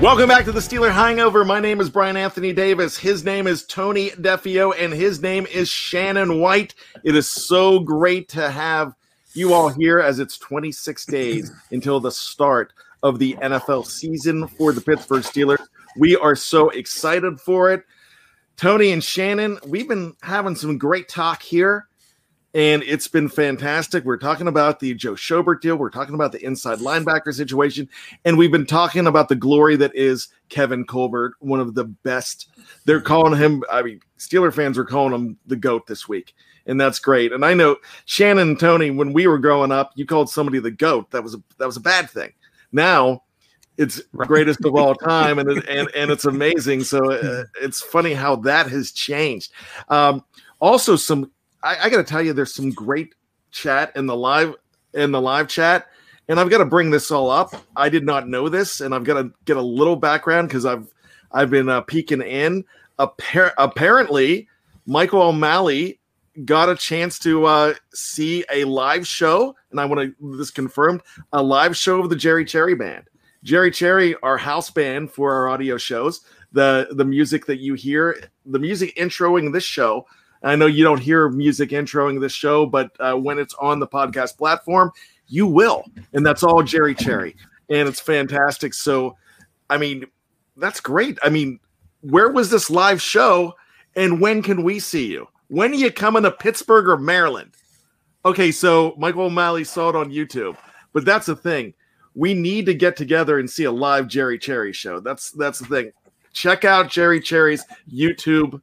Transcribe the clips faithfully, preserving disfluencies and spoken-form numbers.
Welcome back to the Steeler Hangover. My name is Brian Anthony Davis. His name is Tony DeFeo, and his name is Shannon White. It is so great to have you all here as it's twenty-six days until the start of the N F L season for the Pittsburgh Steelers. We are so excited for it. Tony and Shannon, we've been having some great talk here, and it's been fantastic. We're talking about the Joe Schobert deal. We're talking about the inside linebacker situation. And we've been talking about the glory that is Kevin Colbert, one of the best. They're calling him, I mean, Steeler fans are calling him the GOAT this week. And that's great. And I know, Shannon and Tony, when we were growing up, you called somebody the GOAT. That was a, that was a bad thing. Now it's greatest of all time, and, and, and it's amazing. So uh, it's funny how that has changed. Um, also, some I, I got to tell you, there's some great chat in the live in the live chat, and I've got to bring this all up. I did not know this, and I've got to get a little background because I've I've been uh, peeking in. Appar- apparently, Michael O'Malley got a chance to uh, see a live show, and I want to this confirmed a live show of the Jerry Cherry Band. Jerry Cherry, our house band for our audio shows, the the music that you hear, the music introing this show. I know you don't hear music introing this show, but uh, when it's on the podcast platform, you will. And that's all Jerry Cherry. And it's fantastic. So, I mean, that's great. I mean, where was this live show? And when can we see you? When are you coming to Pittsburgh or Maryland? Okay, so Michael O'Malley saw it on YouTube. But that's the thing. We need to get together and see a live Jerry Cherry show. That's, that's the thing. Check out Jerry Cherry's YouTube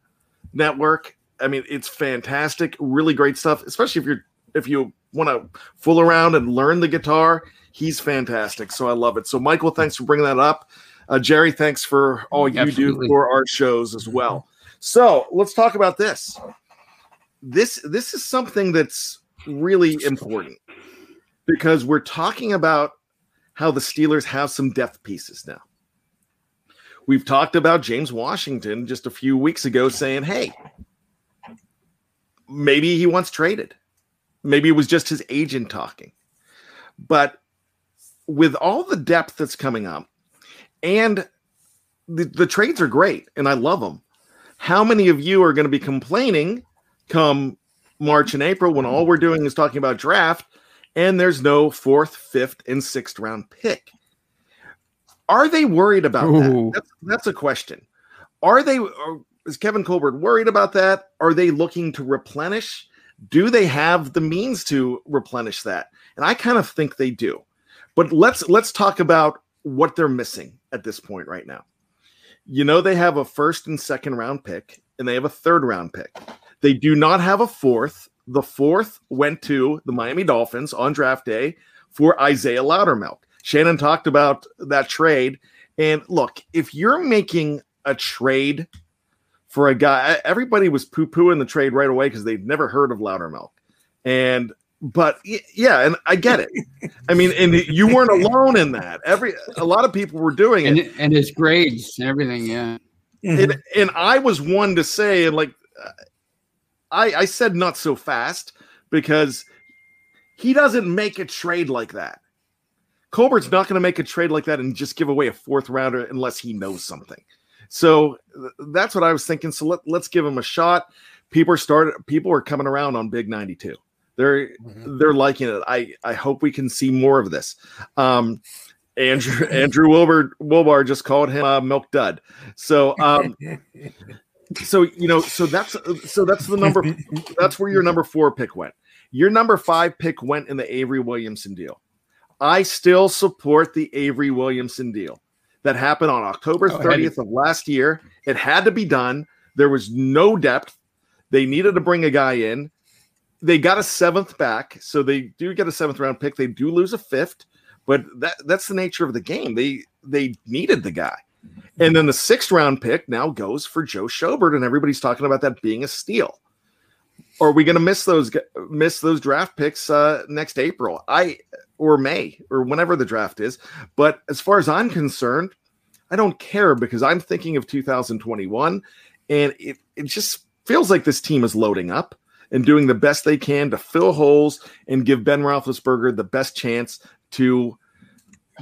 network. I mean, it's fantastic, really great stuff, especially if you're if you want to fool around and learn the guitar. He's fantastic, so I love it. So, Michael, thanks for bringing that up. Uh, Jerry, thanks for all you Absolutely. do for our shows as well. So, let's talk about this. This this is something that's really important because we're talking about how the Steelers have some depth pieces now. We've talked about James Washington just a few weeks ago saying, hey, maybe he wants traded. Maybe it was just his agent talking. But with all the depth that's coming up, and the, the trades are great, and I love them, how many of you are going to be complaining come March and April when all we're doing is talking about draft, and there's no fourth, fifth, and sixth round pick? Are they worried about Ooh. that? That's, that's a question. Are they... Are, Is Kevin Colbert worried about that? Are they looking to replenish? Do they have the means to replenish that? And I kind of think they do. But let's let's talk about what they're missing at this point right now. You know, they have a first and second round pick, and they have a third round pick. They do not have a fourth. The fourth went to the Miami Dolphins on draft day for Isaiah Loudermilk. Shannon talked about that trade. And look, if you're making a trade for a guy, everybody was poo-pooing the trade right away because they'd never heard of Loudermilk. And, but yeah, and I get it. I mean, and you weren't alone in that. Every, a lot of people were doing it. And, and his grades, everything, yeah. Mm-hmm. And, and I was one to say, and like, I, I said not so fast because he doesn't make a trade like that. Colbert's not going to make a trade like that and just give away a fourth rounder unless he knows something. So that's what I was thinking. So let, let's give him a shot. People are started, people are coming around on Big ninety-two. They're mm-hmm. they're liking it. I, I hope we can see more of this. Um, Andrew Andrew Wilbur Wilbar just called him uh, Milk Dud. So um, so you know so that's so that's the number that's where your number four pick went. Your number five pick went in the Avery Williamson deal. I still support the Avery Williamson deal. That happened on October thirtieth of last year. It had to be done. There was no depth. They needed to bring a guy in. They got a seventh back, so they do get a seventh round pick. They do lose a fifth, but that, that's the nature of the game. They they needed the guy. And then the sixth round pick now goes for Joe Schobert, and everybody's talking about that being a steal. Are we going to miss those miss those draft picks uh, next April? I or May or whenever the draft is. But as far as I'm concerned, I don't care because I'm thinking of two thousand twenty-one, and it, it just feels like this team is loading up and doing the best they can to fill holes and give Ben Roethlisberger the best chance to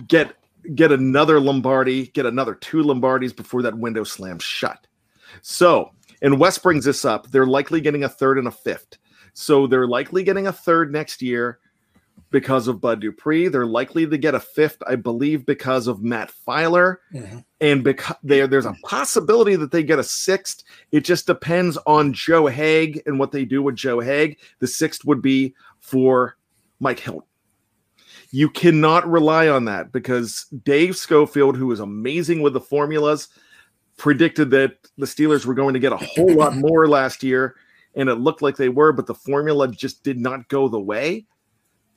get get another Lombardi, get another two Lombardis before that window slams shut. So, and West brings this up, they're likely getting a third and a fifth. So they're likely getting a third next year because of Bud Dupree. They're likely to get a fifth, I believe, because of Matt Filer. Mm-hmm. And because they, there's a possibility that they get a sixth. It just depends on Joe Haig and what they do with Joe Haig. The sixth would be for Mike Hilton. You cannot rely on that because Dave Schofield, who is amazing with the formulas, predicted that the Steelers were going to get a whole lot more last year, and it looked like they were, but the formula just did not go the way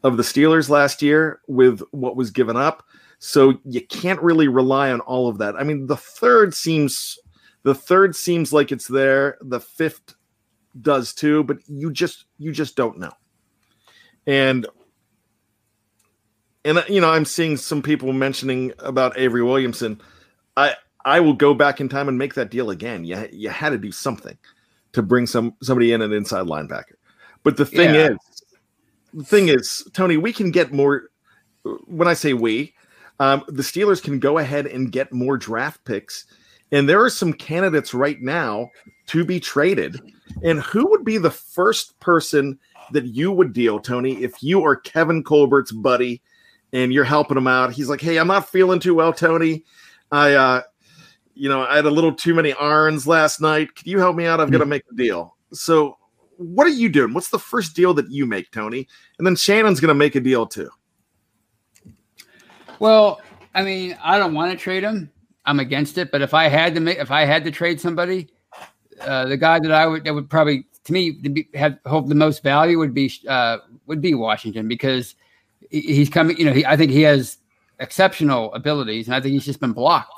of the Steelers last year with what was given up. So you can't really rely on all of that. I mean, the third seems the third seems like it's there. The fifth does too, but you just you just don't know. And and you know, I'm seeing some people mentioning about Avery Williamson. I I will go back in time and make that deal again. You, you had to do something to bring some somebody in an inside linebacker. But the thing yeah. is, the thing is, Tony, we can get more. When I say we, um, the Steelers can go ahead and get more draft picks. And there are some candidates right now to be traded. And who would be the first person that you would deal, Tony, if you are Kevin Colbert's buddy and you're helping him out? He's like, hey, I'm not feeling too well, Tony. I, uh, You know, I had a little too many irons last night. Can you help me out? I've got to make a deal. So what are you doing? What's the first deal that you make, Tony? And then Shannon's going to make a deal too. Well, I mean, I don't want to trade him. I'm against it. But if I had to make, if I had to trade somebody, uh, the guy that I would, that would probably, to me, have hope the most value would be, uh, would be Washington, because he's coming, you know, he, I think he has exceptional abilities, and I think he's just been blocked.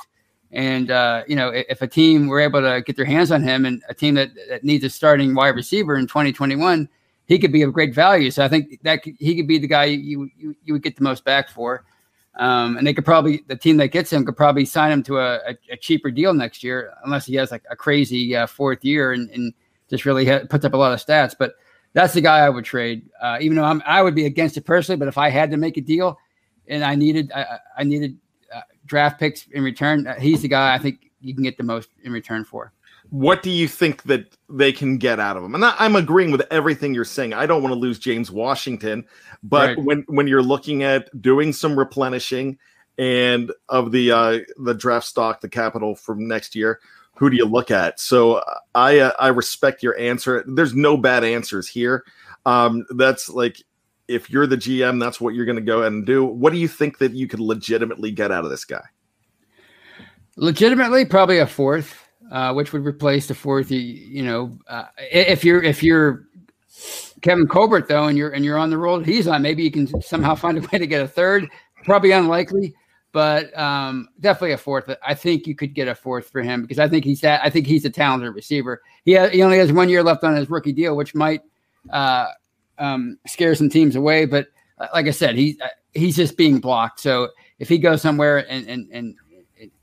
And, uh, you know, if a team were able to get their hands on him, and a team that, that needs a starting wide receiver in twenty twenty-one, he could be of great value. So I think that he could be the guy you you, you would get the most back for. Um, and they could probably, the team that gets him could probably sign him to a, a, a cheaper deal next year, unless he has like a crazy uh, fourth year and, and just really ha- puts up a lot of stats. But that's the guy I would trade, uh, even though I'm, I would be against it personally. But if I had to make a deal and I needed, I, I needed, Uh, draft picks in return, uh, he's the guy I think you can get the most in return for. What do you think that they can get out of him? And I, I'm agreeing with everything you're saying. I don't want to lose James Washington, but right. when, when you're looking at doing some replenishing and of the uh, the draft stock, the capital from next year, who do you look at? So uh, I uh, I respect your answer. There's no bad answers here. Um, that's like, if you're the G M, that's what you're going to go ahead and do. What do you think that you could legitimately get out of this guy? Legitimately, probably a fourth, uh, which would replace the fourth. You, you know, uh, if you're if you're Kevin Colbert though, and you're and you're on the roll he's on, maybe you can somehow find a way to get a third. Probably unlikely, but um, definitely a fourth. I think you could get a fourth for him, because I think he's that. I think he's a talented receiver. He ha- he only has one year left on his rookie deal, which might. Uh, Um, scare some teams away, but uh, like I said, he uh, he's just being blocked. So if he goes somewhere and and, and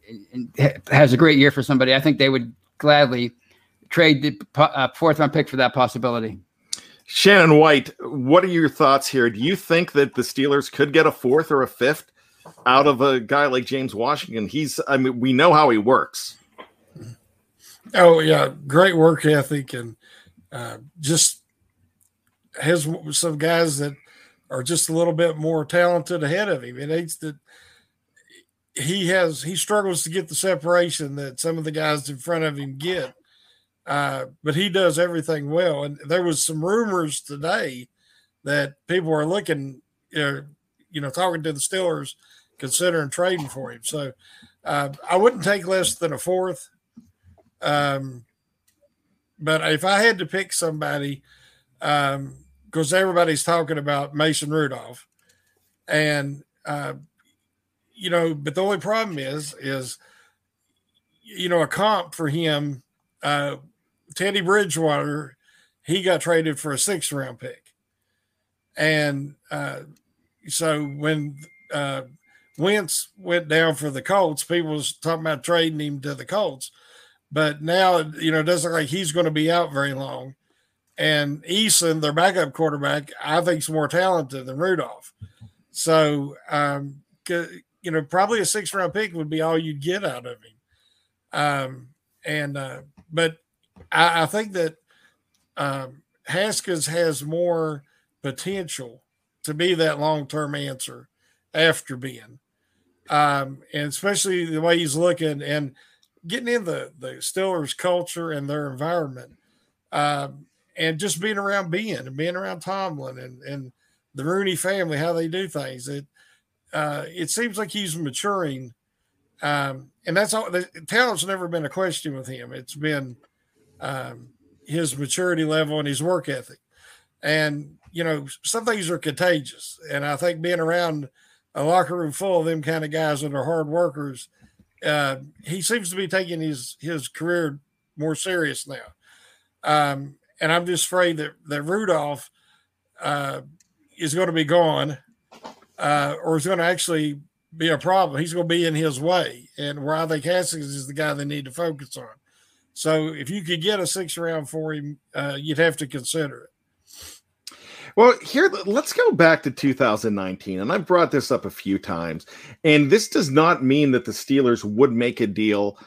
and and has a great year for somebody, I think they would gladly trade the uh, fourth round pick for that possibility. Shannon White, what are your thoughts here? Do you think that the Steelers could get a fourth or a fifth out of a guy like James Washington? He's, I mean, we know how he works. Oh yeah, great work ethic, and uh, just. has some guys that are just a little bit more talented ahead of him. It hates that he has, he struggles to get the separation that some of the guys in front of him get, uh, but he does everything well. And there was some rumors today that people are looking, you know, you know talking to the Steelers, considering trading for him. So uh, I wouldn't take less than a fourth. Um, but if I had to pick somebody, um, because everybody's talking about Mason Rudolph, and uh, you know, but the only problem is, is you know, a comp for him, uh, Teddy Bridgewater, he got traded for a sixth round pick, and uh, so when uh, Wentz went down for the Colts, people was talking about trading him to the Colts, but now you know it doesn't look like he's going to be out very long. And Easton, their backup quarterback, I think is more talented than Rudolph. So, um, you you know, probably a sixth round pick would be all you'd get out of him. Um, and, uh, but I, I think that, um, Haskins has more potential to be that long-term answer after Ben. Um, and especially the way he's looking and getting in the, the Steelers culture and their environment. Um, and just being around Ben and being around Tomlin and, and the Rooney family, how they do things. It, uh, it seems like he's maturing. Um, and that's all. The talent's never been a question with him. It's been, um, his maturity level and his work ethic. And, you know, some things are contagious. And I think being around a locker room full of them kind of guys that are hard workers, uh, he seems to be taking his, his career more serious now. Um, and I'm just afraid that, that Rudolph uh, is going to be gone uh, or is going to actually be a problem. He's going to be in his way. And where I think Haskins is the guy they need to focus on. So if you could get a sixth round for him, uh, you'd have to consider it. Well, here, let's go back to two thousand nineteen. And I've brought this up a few times. And this does not mean that the Steelers would make a deal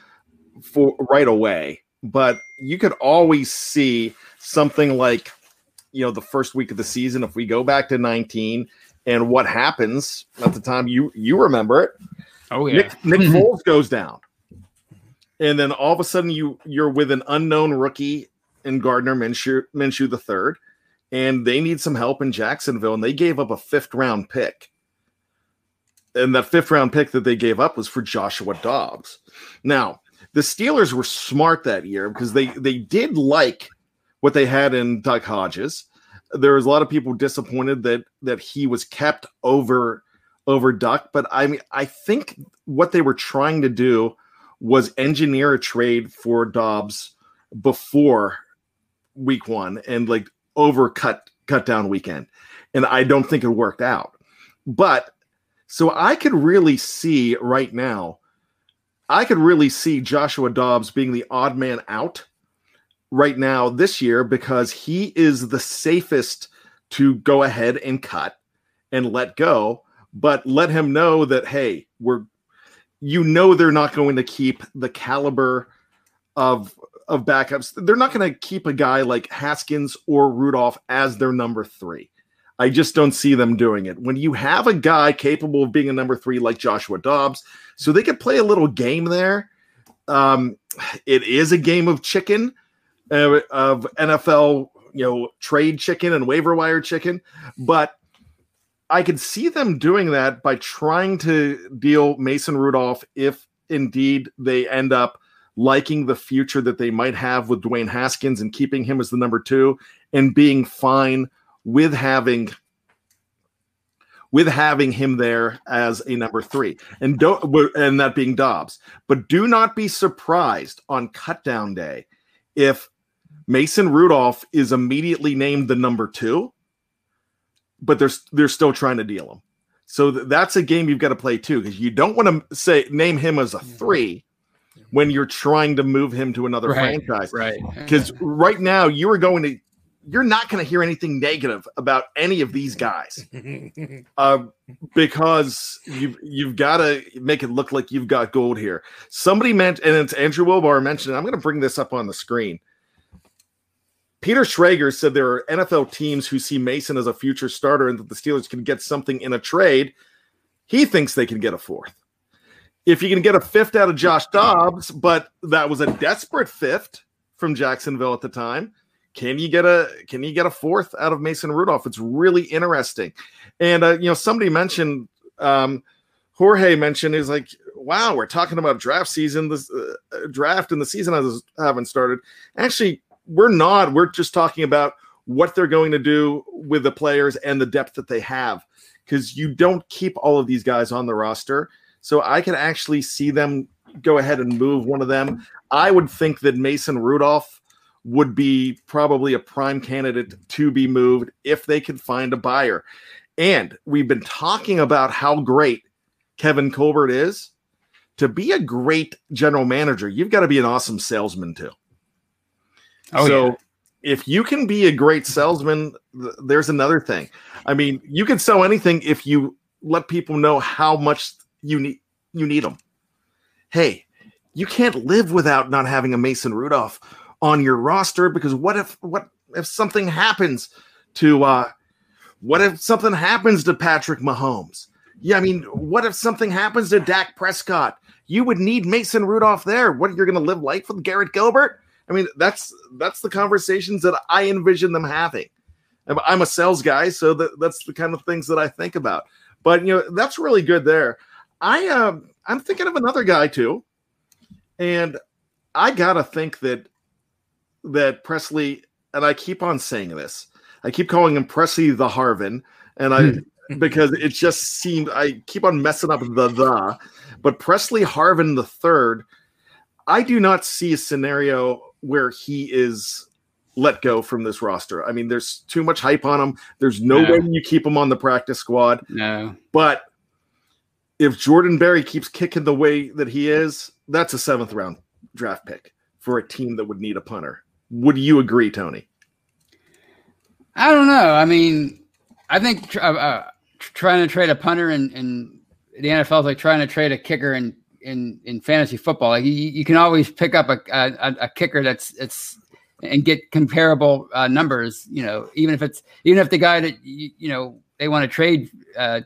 for right away. But you could always see something like, you know, the first week of the season, if we go back to nineteen and what happens at the time, you you remember it. Oh, yeah. Nick, Nick Foles goes down. And then all of a sudden, you, you're with an unknown rookie in Gardner Minshew, Minshew the third, and they need some help in Jacksonville, and they gave up a fifth-round pick. And that fifth-round pick that they gave up was for Joshua Dobbs. Now, the Steelers were smart that year because they, they did like what they had in Doug Hodges. There was a lot of people disappointed that that he was kept over, over Duck, but I mean, I think what they were trying to do was engineer a trade for Dobbs before week one and like over cut, cut down weekend. And I don't think it worked out. But so I could really see right now, I could really see Joshua Dobbs being the odd man out right now this year because he is the safest to go ahead and cut and let go, but let him know that, hey, we're, you know, they're not going to keep the caliber of of backups. They're not going to keep a guy like Haskins or Rudolph as their number three. I just don't see them doing it. When you have a guy capable of being a number three like Joshua Dobbs, so they could play a little game there. Um, it is a game of chicken, uh, of N F L, you know, trade chicken and waiver wire chicken, but I could see them doing that by trying to deal Mason Rudolph if indeed they end up liking the future that they might have with Dwayne Haskins and keeping him as the number two and being fine with having with having him there as a number three and don't and that being Dobbs. But do not be surprised on cutdown day if Mason Rudolph is immediately named the number two. But they're they're still trying to deal him, so th- that's a game you've got to play too because you don't want to say name him as a three when you're trying to move him to another right, franchise. Right? Because right now you are going to you're not going to hear anything negative about any of these guys, uh, because you've you've got to make it look like you've got gold here. Somebody meant, and it's Andrew Wilbur mentioned. I'm going to bring this up on the screen. Peter Schrager said there are N F L teams who see Mason as a future starter and that the Steelers can get something in a trade. He thinks they can get a fourth. If you can get a fifth out of Josh Dobbs, but that was a desperate fifth from Jacksonville at the time, can you get a can you get a fourth out of Mason Rudolph? It's really interesting. And uh, you know, somebody mentioned um, Jorge mentioned is like, wow, we're talking about draft season, this uh, draft and the season has, haven't started. Actually, we're not. We're just talking about what they're going to do with the players and the depth that they have because you don't keep all of these guys on the roster. So I can actually see them go ahead and move one of them. I would think that Mason Rudolph would be probably a prime candidate to be moved if they could find a buyer. And we've been talking about how great Kevin Colbert is. To be a great general manager, you've got to be an awesome salesman too. Oh, so yeah. If you can be a great salesman, th- there's another thing. I mean, you can sell anything if you let people know how much you need you need them. Hey, you can't live without not having a Mason Rudolph on your roster, because what if what if something happens to uh, what if something happens to Patrick Mahomes? Yeah, I mean, what if something happens to Dak Prescott? You would need Mason Rudolph there. What, you're going to live life with Garrett Gilbert? I mean, that's that's the conversations that I envision them having. I'm a sales guy, so that, that's the kind of things that I think about. But, you know, that's really good there. I, um, I'm thinking of another guy, too. And I got to think that that Presley, and I keep on saying this, I keep calling him Presley the Harvin, and I because it just seemed, I keep on messing up the the. But Presley Harvin the third, I do not see a scenario where he is let go from this roster. I mean, there's too much hype on him. There's no, no. way you keep him on the practice squad. No. But if Jordan Berry keeps kicking the way that he is, that's a seventh round draft pick for a team that would need a punter. Would you agree, Tony? I don't know. I mean, I think uh, uh, trying to trade a punter in, in the N F L is like trying to trade a kicker in, in, in fantasy football. Like you, you can always pick up a, a, a kicker that's it's and get comparable uh, numbers. You know, even if it's even if the guy that you, you know they want to trade uh,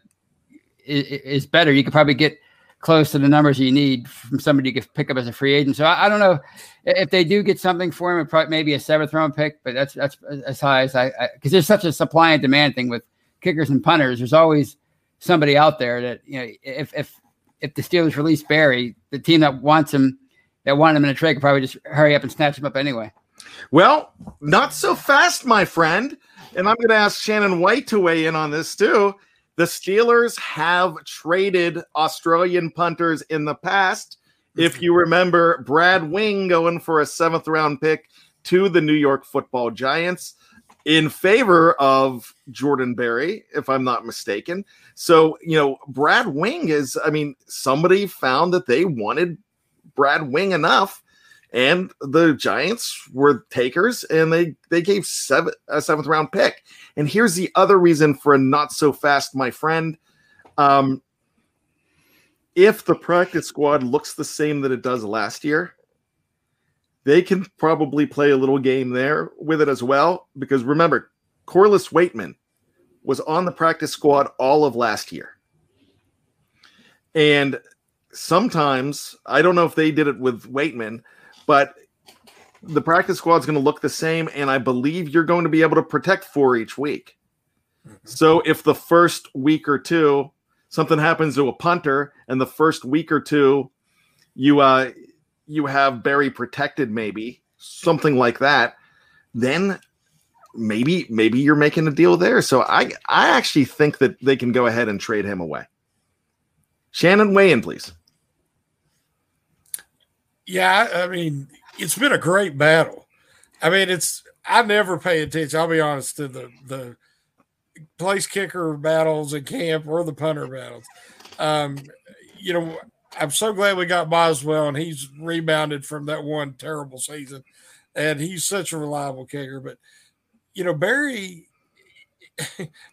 is, is better, you could probably get close to the numbers you need from somebody you could pick up as a free agent. So I, I don't know if they do get something for him. It probably maybe a seventh round pick, but that's that's as high as I, because there's such a supply and demand thing with kickers and punters. There's always somebody out there that, you know, if if if the Steelers release Barry, the team that wants him, that wanted him in a trade, could probably just hurry up and snatch him up anyway. Well, not so fast, my friend. And I'm going to ask Shannon White to weigh in on this too. The Steelers have traded Australian punters in the past. If you remember, Brad Wing going for a seventh round pick to the New York Football Giants in favor of Jordan Berry, if I'm not mistaken. So, you know, Brad Wing is, I mean, somebody found that they wanted Brad Wing enough, and the Giants were takers, and they, they gave seven, a seventh-round pick. And here's the other reason for a not-so-fast, my friend. Um, if the practice squad looks the same that it does last year, they can probably play a little game there with it as well. Because remember, Corliss Waitman was on the practice squad all of last year. And sometimes, I don't know if they did it with Waitman, but the practice squad's going to look the same, and I believe you're going to be able to protect four each week. Mm-hmm. So if the first week or two, something happens to a punter, and the first week or two, you uh, you have Barry protected maybe, something like that, then maybe maybe you're making a deal there. So I, I actually think that they can go ahead and trade him away. Shannon, weigh in, please. Yeah, I mean, it's been a great battle. I mean, it's I never pay attention, I'll be honest, to the, the place kicker battles in camp or the punter battles. Um, you know, I'm so glad we got Boswell, and he's rebounded from that one terrible season, and he's such a reliable kicker. But, you know, Barry,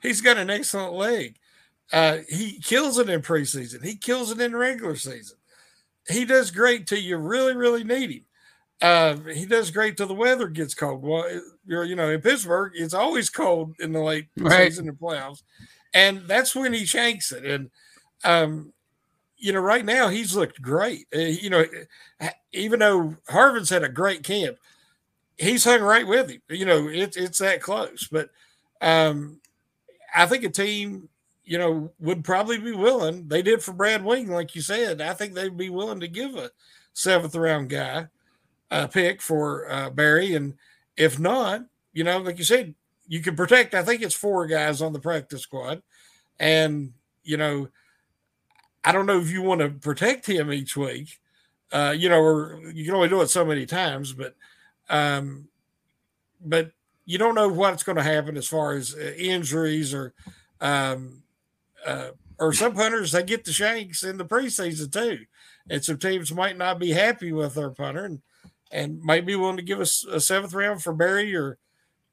he's got an excellent leg. Uh, he kills it in preseason. He kills it in regular season. He does great till you really, really need him. Uh, he does great till the weather gets cold. Well, you're, you know, in Pittsburgh, it's always cold in the late right. season and playoffs, and that's when he shanks it. And, um, you know, right now he's looked great. Uh, you know, even though Harvin's had a great camp, he's hung right with him. You know, it's it's that close. But um, I think a team, you know, would probably be willing. They did for Brad Wing, like you said. I think they'd be willing to give a seventh-round guy a pick for uh, Barry. And if not, you know, like you said, you can protect, I think it's four guys on the practice squad. And, you know, I don't know if you want to protect him each week, uh, you know, or you can only do it so many times. But, um, but you don't know what's going to happen as far as injuries or um, – Uh, or some punters, they get the shanks in the preseason too, and some teams might not be happy with their punter and, and might be willing to give us a seventh round for Barry, or,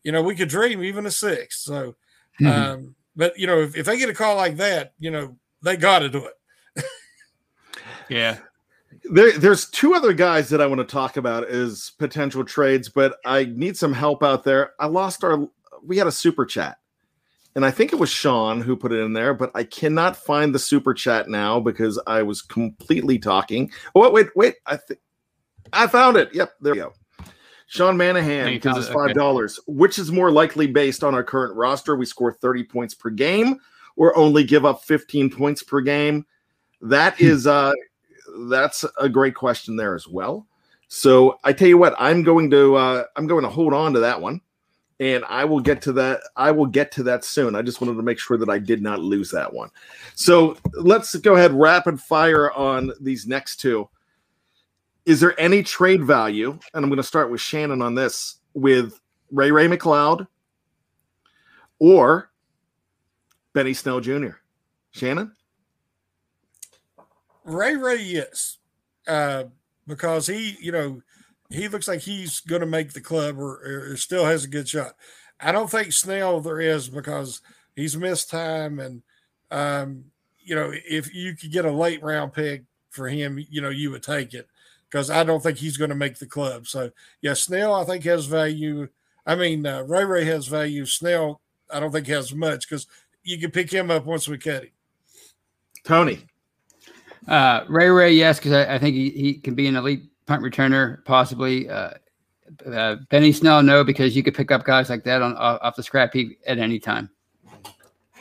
you know, we could dream even a sixth. So, um, mm-hmm. but you know, if, if they get a call like that, you know, they got to do it. Yeah. There, there's two other guys that I want to talk about as potential trades, but I need some help out there. I lost our – we had a super chat, and I think it was Sean who put it in there, but I cannot find the super chat now because I was completely talking. Oh, wait, wait. I th- I found it. Yep, there we go. Sean Manahan gives us five dollars, okay. Which is more likely based on our current roster? We score thirty points per game or only give up fifteen points per game? That is – uh. That's a great question there as well. So I tell you what, I'm going to uh, I'm going to hold on to that one, and I will get to that. I will get to that soon. I just wanted to make sure that I did not lose that one. So let's go ahead rapid fire on these next two. Is there any trade value? And I'm going to start with Shannon on this with Ray Ray McLeod or Benny Snell Junior Shannon. Ray Ray, yes, uh, because he, you know, he looks like he's going to make the club or, or still has a good shot. I don't think Snell there is because he's missed time. And, um, you know, if you could get a late round pick for him, you know, you would take it because I don't think he's going to make the club. So, yeah, Snell, I think, has value. I mean, uh, Ray Ray has value. Snell, I don't think has much because you can pick him up once we cut him. Tony. Uh, Ray Ray, yes, because I, I think he, he can be an elite punt returner, possibly. Uh, uh, Benny Snell, no, because you could pick up guys like that on off, off the scrap heap at any time.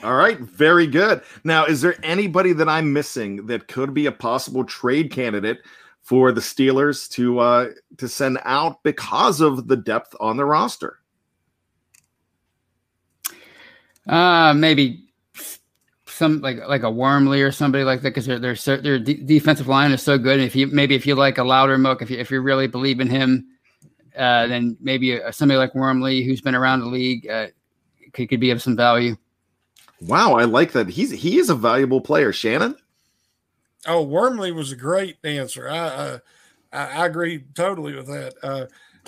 All right, very good. Now, is there anybody that I'm missing that could be a possible trade candidate for the Steelers to uh, to send out because of the depth on the roster? Uh, maybe. Some like like a Wormley or somebody like that because their their their d- defensive line is so good. And if you maybe if you like a Loudermilk, if you if you really believe in him, uh, then maybe a, somebody like Wormley who's been around the league uh, could could be of some value. Wow, I like that. He's he is a valuable player, Shannon. Oh, Wormley was a great answer. I uh, I, I agree totally with that. Uh,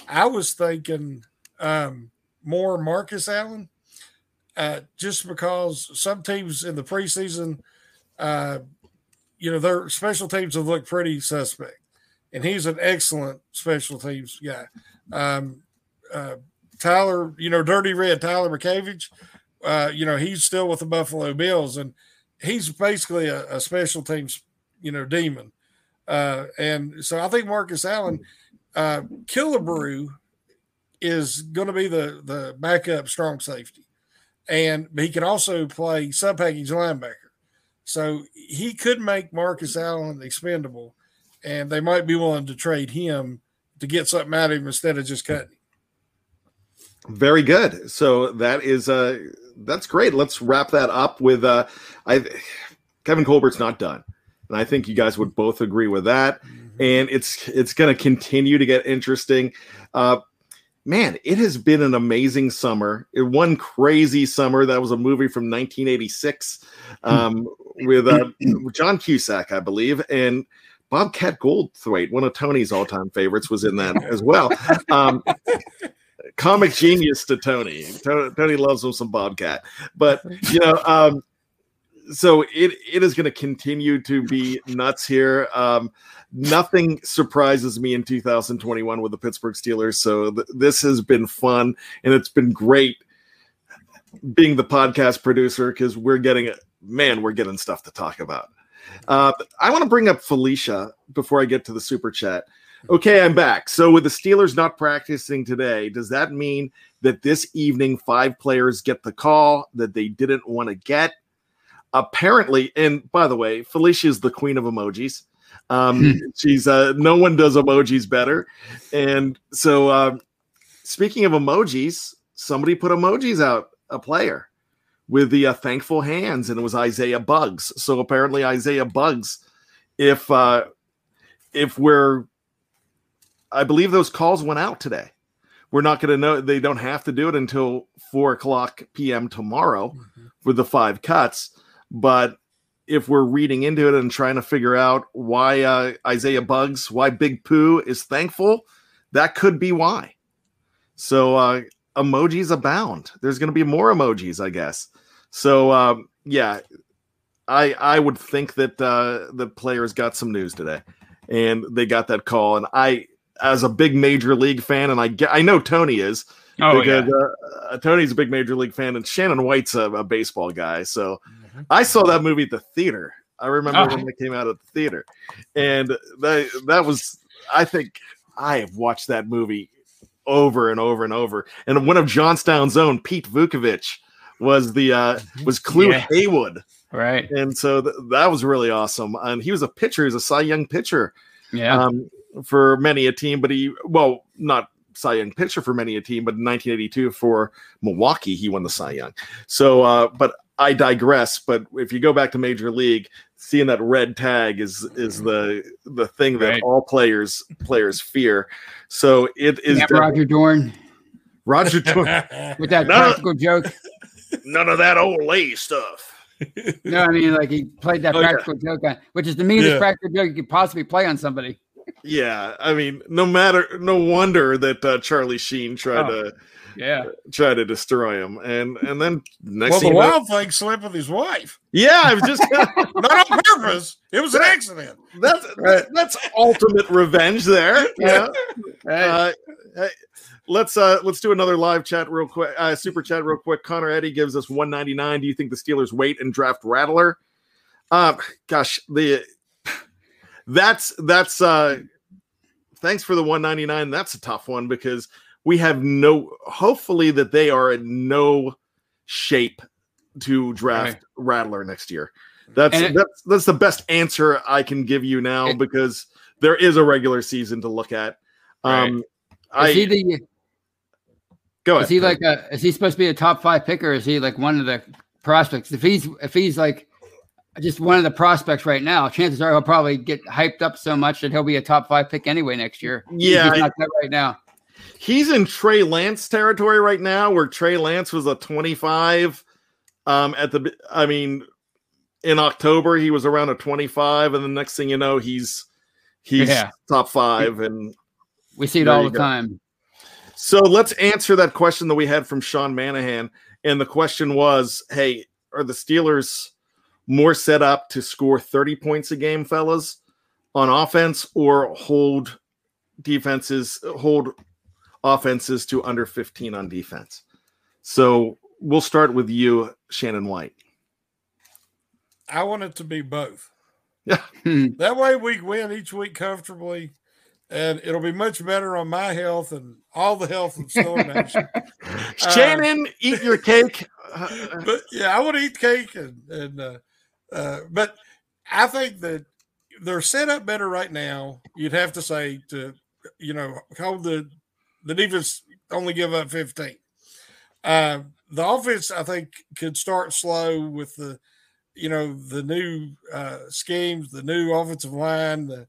I was thinking um, more Marcus Allen. Uh, just because some teams in the preseason, uh, you know, their special teams have looked pretty suspect. And he's an excellent special teams guy. Um, uh, Tyler, you know, Dirty Red, Tyler McCavage, uh, you know, he's still with the Buffalo Bills. And he's basically a, a special teams, you know, demon. Uh, and so I think Marcus Allen, uh, Killebrew is going to be the, the backup strong safety. And he can also play sub-package linebacker. So he could make Marcus Allen expendable, and they might be willing to trade him to get something out of him instead of just cutting him. Very good. So that is uh, that's great. Let's wrap that up with uh, I, Kevin Colbert's not done. And I think you guys would both agree with that. Mm-hmm. And it's it's going to continue to get interesting. Uh Man, it has been an amazing summer. It, one crazy summer. That was a movie from nineteen eighty-six um, with uh, John Cusack, I believe, and Bobcat Goldthwait, one of Tony's all-time favorites, was in that as well. Um, comic genius to Tony. Tony. Tony loves him some Bobcat. But, you know, um, so it, it is going to continue to be nuts here. Um, Nothing surprises me in two thousand twenty-one with the Pittsburgh Steelers, so th- this has been fun, and it's been great being the podcast producer because we're getting – man, we're getting stuff to talk about. Uh, I want to bring up Felicia before I get to the Super Chat. Okay, I'm back. So with the Steelers not practicing today, does that mean that this evening five players get the call that they didn't want to get? Apparently – and by the way, Felicia is the queen of emojis. Um, she's uh, no one does emojis better. And so, uh, speaking of emojis, somebody put emojis out a player with the uh, thankful hands, and it was Isaiah Buggs. So apparently, Isaiah Buggs, if uh, if we're, I believe those calls went out today. We're not going to know. They don't have to do it until four o'clock p m tomorrow mm-hmm. with the five cuts, but. If we're reading into it and trying to figure out why uh, Isaiah Buggs, why Big Pooh is thankful, that could be why. So uh, emojis abound. There's going to be more emojis, I guess. So, um, yeah, I, I would think that uh, the players got some news today, and they got that call. And I, as a big major league fan, and I get, I know Tony is. Oh, because, yeah. uh, Tony's a big major league fan, and Shannon White's a, a baseball guy. So I saw that movie at the theater. I remember oh. when it came out at the theater, and that that was. I think I have watched that movie over and over and over. And one of Johnstown's own, Pete Vukovich, was the uh, was Clue yeah. Haywood, right? And so th- that was really awesome. And he was a pitcher. He was a Cy Young pitcher, yeah, um, for many a team. But he, well, not Cy Young pitcher for many a team, but in nineteen eighty-two for Milwaukee, he won the Cy Young. So, uh, but I digress. But if you go back to Major League, seeing that red tag is is the the thing that right. all players players fear. So it is yeah, Roger Dorn. Roger Dorn with that none practical of, joke. None of that old lay stuff. No, I mean like he played that oh, practical yeah. joke on, which is the meanest yeah. practical joke you could possibly play on somebody. Yeah, I mean, no matter, no wonder that uh, Charlie Sheen tried oh, to, yeah, uh, try to destroy him, and and then next well, thing the wild know, thing slept with his wife. Yeah, I was just not on purpose. It was an accident. That's right. that's, that's ultimate revenge there. Yeah. Right. Uh, hey, let's uh, let's do another live chat real quick. Uh, super chat real quick. Connor Eddy gives us one ninety-nine. Do you think the Steelers wait and draft Rattler? Um, gosh, the. That's that's uh, thanks for the one ninety-nine. That's a tough one because we have no. Hopefully that they are in no shape to draft okay. Rattler next year. That's it, that's that's the best answer I can give you now it, because there is a regular season to look at. Um, right. I is he the, go ahead. Is he like a, is he supposed to be a top five picker? Or is he like one of the prospects? If he's if he's like. Just one of the prospects right now. Chances are he'll probably get hyped up so much that he'll be a top five pick anyway next year. Yeah, he's not that right now. He's in Trey Lance territory right now, where Trey Lance was a twenty-five. Um, at the, I mean, in October he was around a twenty-five, and the next thing you know, he's he's yeah. top five, and we see it all the go. time. So let's answer that question that we had from Sean Manahan, and the question was, "Hey, are the Steelers more set up to score thirty points a game, fellas, on offense, or hold defenses, hold offenses to under fifteen on defense?" So we'll start with you, Shannon White. I want it to be both. Yeah. That way we win each week comfortably, and it'll be much better on my health and all the health of Stone Nation. Shannon, uh, eat your cake. But yeah, I want to eat cake and, and, uh, Uh, but I think that they're set up better right now. You'd have to say to, you know, hold the the defense only give up fifteen. Uh, the offense, I think, could start slow with the, you know, the new uh, schemes, the new offensive line, the,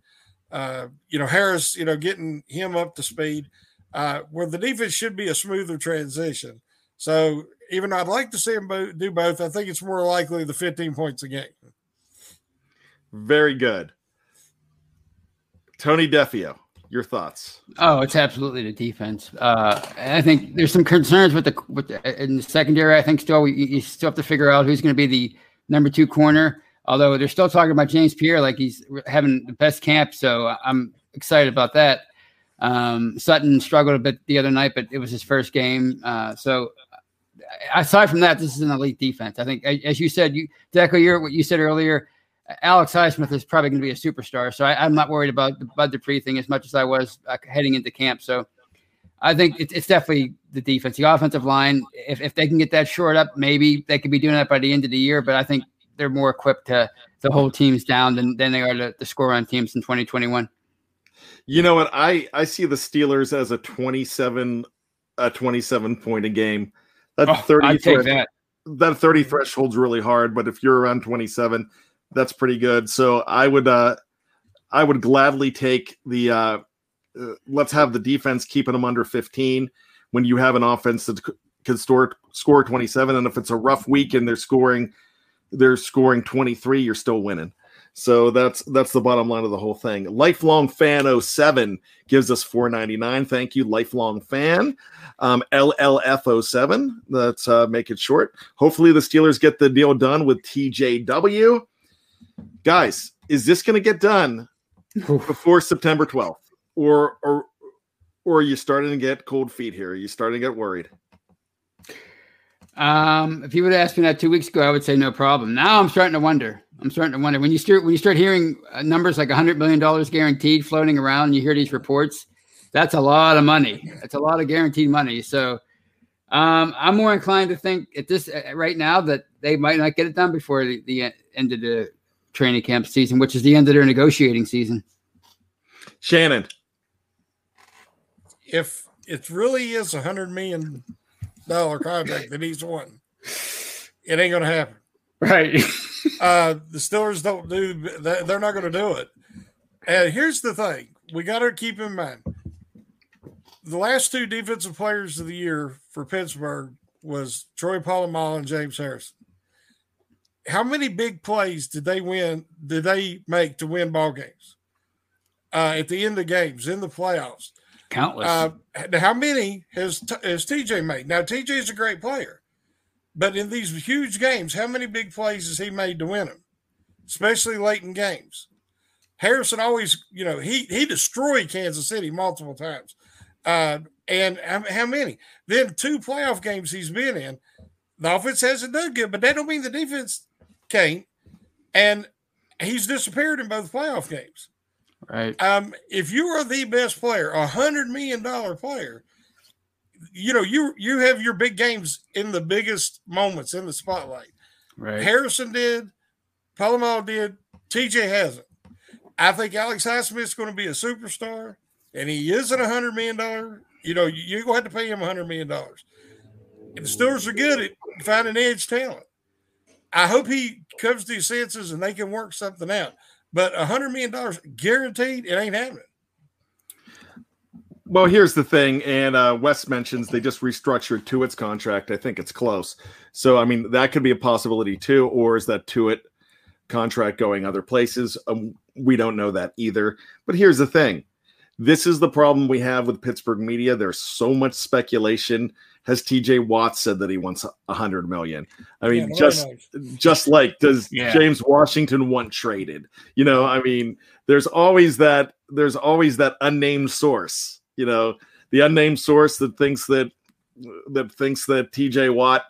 uh, you know, Harris, you know, getting him up to speed, uh, where the defense should be a smoother transition. So even though I'd like to see him bo- do both, I think it's more likely the fifteen points a game. Very good. Tony DeFeo, your thoughts? Oh, it's absolutely the defense. Uh, I think there's some concerns with the, with the in the secondary. I think still we, you still have to figure out who's going to be the number two corner, although they're still talking about James Pierre like he's having the best camp, so I'm excited about that. Um, Sutton struggled a bit the other night, but it was his first game, uh, so – aside from that, this is an elite defense. I think, as you said, you Deco, you're what you said earlier. Alex Highsmith is probably going to be a superstar, so I, I'm not worried about the Bud Dupree thing as much as I was uh, heading into camp. So I think it, it's definitely the defense, the offensive line. If if they can get that shored up, maybe they could be doing that by the end of the year. But I think they're more equipped to to hold teams down than than they are to, to score on teams in twenty twenty-one. You know what? I I see the Steelers as a twenty-seven, a twenty-seven point a game. That oh, thirty thresh- that. that thirty threshold's really hard, but if you're around twenty-seven, that's pretty good. So I would uh, I would gladly take the uh, uh, let's have the defense keeping them under fifteen when you have an offense that c- can store, score twenty-seven, and if it's a rough week and they're scoring they're scoring twenty-three, you're still winning. So that's that's the bottom line of the whole thing. Lifelong Fan oh seven gives us four ninety-nine. Thank you, Lifelong Fan. Um, L L F oh seven. Let's uh, make it short. Hopefully the Steelers get the deal done with T J W. guys, is this going to get done before September twelfth? Or, or, or are you starting to get cold feet here? Are you starting to get worried? Um, if you would have asked me that two weeks ago, I would say no problem. Now I'm starting to wonder. I'm starting to wonder when you start, when you start hearing numbers like a hundred million dollars guaranteed floating around and you hear these reports, that's a lot of money. That's a lot of guaranteed money. So, um, I'm more inclined to think at this uh, right now that they might not get it done before the, the end of the training camp season, which is the end of their negotiating season. Shannon. If it really is a hundred million dollar contract that he's won, it ain't going to happen. Right. Uh, the Steelers don't do – they're not going to do it. And here's the thing. We got to keep in mind, the last two defensive players of the year for Pittsburgh was Troy Polamalu and James Harrison. How many big plays did they win – did they make to win ball games? Uh, at the end of games, in the playoffs. Countless. Uh, how many has, has T J made? Now, T J's a great player. But in these huge games, how many big plays has he made to win them, especially late in games? Harrison always, you know, he he destroyed Kansas City multiple times. Uh, and how many? Then two playoff games he's been in, the offense hasn't done good, but that don't mean the defense can't. And he's disappeared in both playoff games. Right. Um, if you are the best player, a one hundred million dollars player, you know, you you have your big games in the biggest moments in the spotlight. Right. Harrison did, Palomar did, T J hasn't. I think Alex Highsmith is going to be a superstar, and he isn't a hundred million dollar. You know, you're going to have to pay him a hundred million dollars. And the Steelers are good at finding edge talent. I hope he comes to his senses and they can work something out. But a hundred million dollars guaranteed, it ain't happening. Well, here's the thing, and uh, Wes mentions they just restructured Tuitt's contract. I think it's close. So, I mean, that could be a possibility too, or is that Tuitt contract going other places? Um, we don't know that either. But here's the thing. This is the problem we have with Pittsburgh media. There's so much speculation. Has T J Watt said that he wants one hundred million dollars? I mean, yeah, just nice. just like does yeah. James Washington want traded? You know, I mean, there's always that there's always that unnamed source. You know, the unnamed source that thinks that that thinks that T J Watt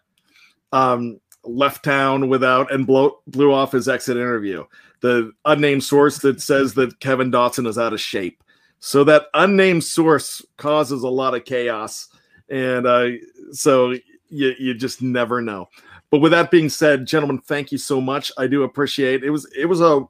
um, left town without and blow, blew off his exit interview. The unnamed source that says that Kevin Dotson is out of shape. So that unnamed source causes a lot of chaos, and uh, so you you just never know. But with that being said, gentlemen, thank you so much. I do appreciate it. It was it was a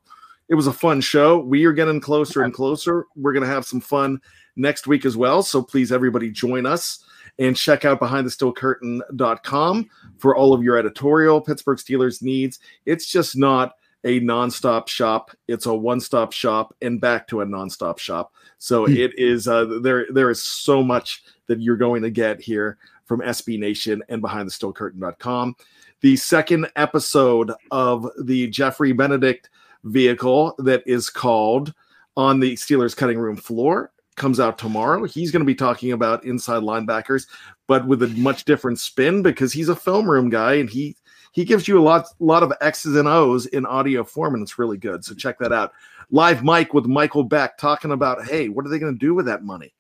it was a fun show. We are getting closer and closer. We're gonna have some fun next week as well. So please, everybody, join us and check out behind the steel curtain dot com for all of your editorial Pittsburgh Steelers needs. It's just not a nonstop shop. It's a one-stop shop and back to a nonstop shop. So it is uh, there. There is so much that you're going to get here from S B Nation and behind the steel curtain dot com. The second episode of the Jeffrey Benedict vehicle that is called On the Steelers Cutting Room Floor comes out tomorrow. He's going to be talking about inside linebackers, but with a much different spin because he's a film room guy and he he gives you a lot lot of X's and O's in audio form, and it's really good. So check that out. Live Mike with Michael Beck talking about, hey, what are they going to do with that money?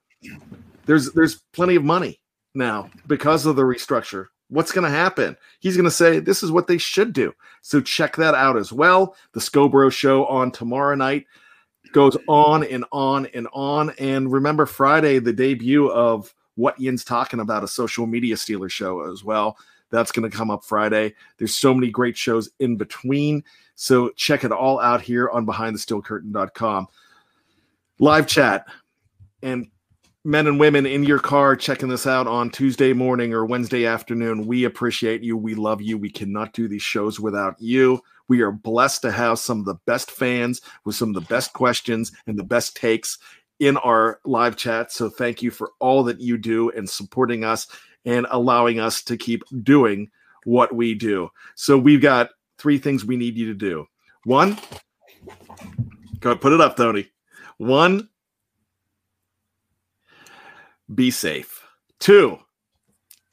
There's there's plenty of money now because of the restructure. What's going to happen? He's going to say this is what they should do. So check that out as well. The Scobro Show on tomorrow night. Goes on and on and on. And remember Friday, the debut of What Yin's Talking About, a social media Steelers show as well. That's going to come up Friday. There's so many great shows in between. So check it all out here on behind the steel curtain dot com. Live chat and men and women in your car checking this out on Tuesday morning or Wednesday afternoon. We appreciate you. We love you. We cannot do these shows without you. We are blessed to have some of the best fans with some of the best questions and the best takes in our live chat. So thank you for all that you do and supporting us and allowing us to keep doing what we do. So we've got three things we need you to do. One, go put it up, Tony. One, be safe. Two,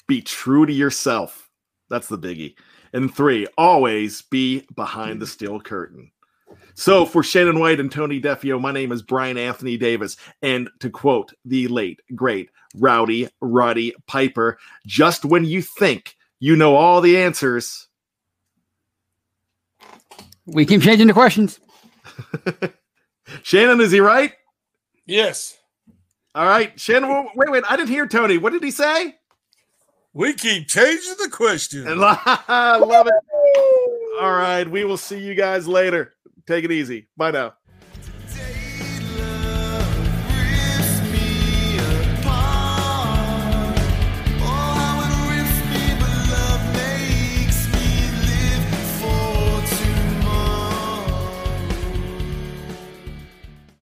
be true to yourself. That's the biggie. And three, always be behind the steel curtain. So for Shannon White and Tony DeFeo, my name is Brian Anthony Davis. And to quote the late, great Rowdy Roddy Piper, just when you think you know all the answers, we keep changing the questions. Shannon, is he right? Yes. All right. Shannon, wait, wait. I didn't hear Tony. What did he say? We keep changing the question. And I love it. All right. We will see you guys later. Take it easy. Bye now.